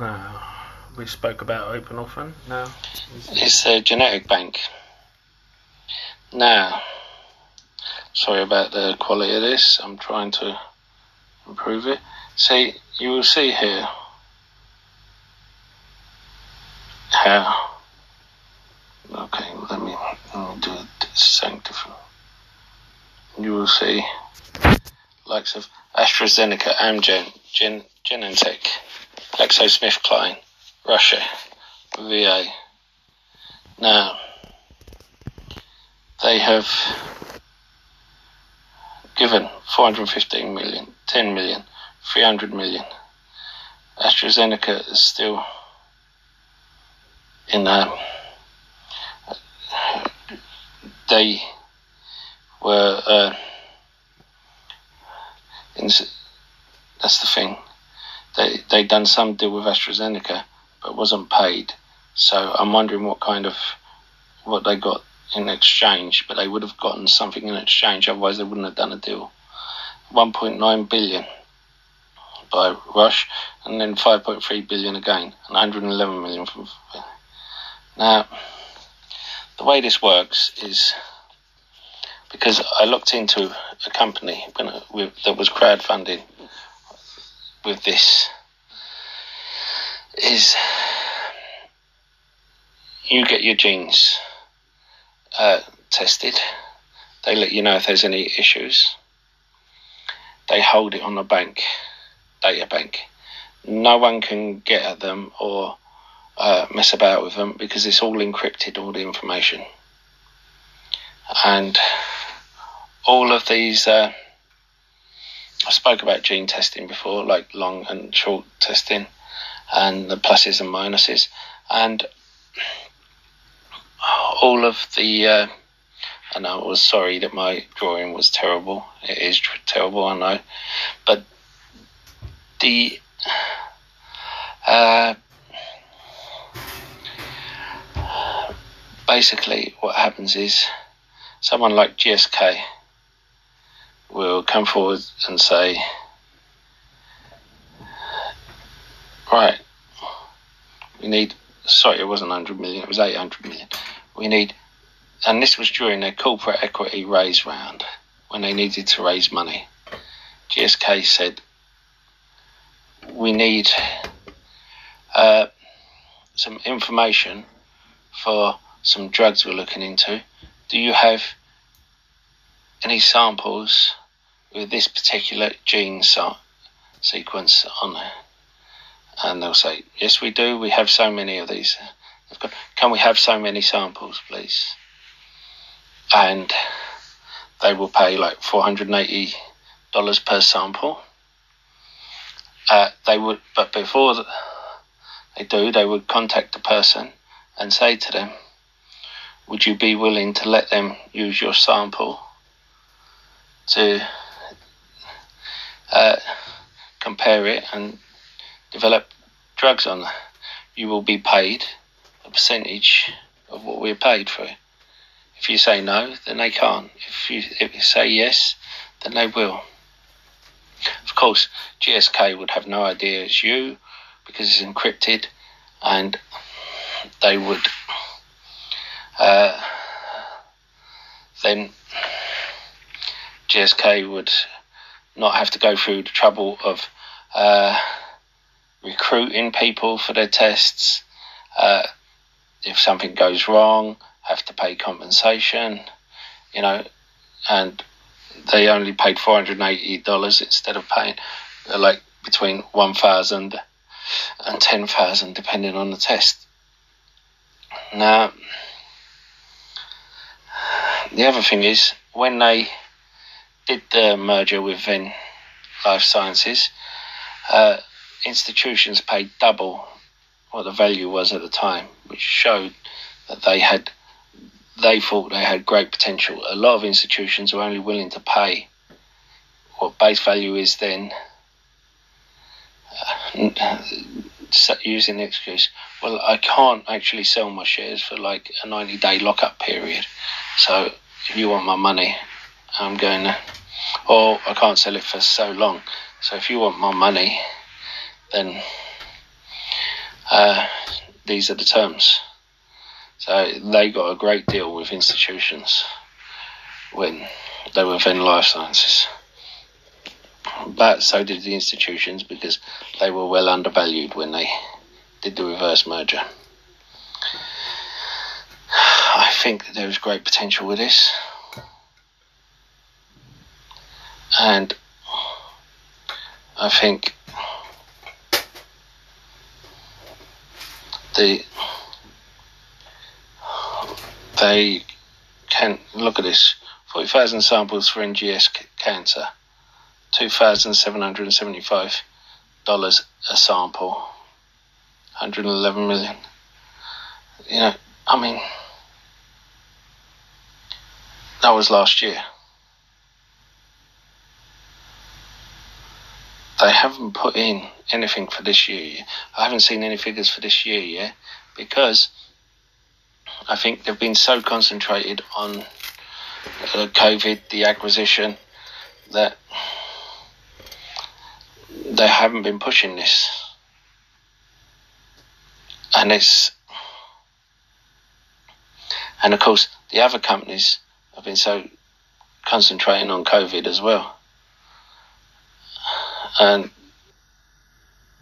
No. We spoke about open orphan. No. It's a genetic bank. Now, sorry about the quality of this. I'm trying to improve it. See, you will see here how. Okay, let me do something different. You will see likes of AstraZeneca, Amgen, Genentech, GlaxoSmithKline, Russia, VA. Now, they have given 415 million, 10 million, 300 million. AstraZeneca is still in they were that's the thing. They done some deal with AstraZeneca, but wasn't paid. So I'm wondering what they got in exchange. But they would have gotten something in exchange, otherwise they wouldn't have done a deal. 1.9 billion by Rush, and then 5.3 billion again, and 111 million from now. The way this works is because I looked into a company that was crowdfunding with this. Is you get your genes tested, they let you know if there's any issues, they hold it on a data bank. No one can get at them or mess about with them because it's all encrypted, all the information. And all of these, I spoke about gene testing before, like long and short testing and the pluses and minuses, and all of the and I was sorry that my drawing was terrible. It is terrible, I know, but the basically, what happens is someone like GSK will come forward and say, right, we need, sorry, it wasn't 100 million, it was 800 million. We need, and this was during their corporate equity raise round when they needed to raise money. GSK said, we need some information for some drugs we're looking into. Do you have any samples with this particular gene sequence on there? And they'll say, yes, we do. We have so many of these. Can we have so many samples, please? And they will pay like $480 per sample. They would, but before they do, they would contact the person and say to them, would you be willing to let them use your sample to compare it and develop drugs on that? You will be paid a percentage of what we're paid for. If you say no, then they can't. If you say yes, then they will. Of course, GSK would have no idea it's you because it's encrypted, and they would... then GSK would not have to go through the trouble of recruiting people for their tests. If something goes wrong, have to pay compensation, you know, and they only paid $480 instead of paying like between $1,000 and $10,000 depending on the test. Now, the other thing is, when they did the merger with Vin Life Sciences, institutions paid double what the value was at the time, which showed that they thought they had great potential. A lot of institutions were only willing to pay what base value is then, using the excuse, well, I can't actually sell my shares for like a 90-day lock-up period. So if you want my money, I'm going to... Or I can't sell it for so long. So if you want my money, then these are the terms. So they got a great deal with institutions when they were Vin Life Sciences. But so did the institutions, because they were well undervalued when they did the reverse merger. I think that there is great potential with this. And I think they can look at this. 40,000 samples for NGS cancer, $2,775 a sample, 111 million. You know, I mean, that was last year. They haven't put in anything for this year. I haven't seen any figures for this year yet, because I think they've been so concentrated on COVID, the acquisition, that they haven't been pushing this. And of course, the other companies have been so concentrating on COVID as well. And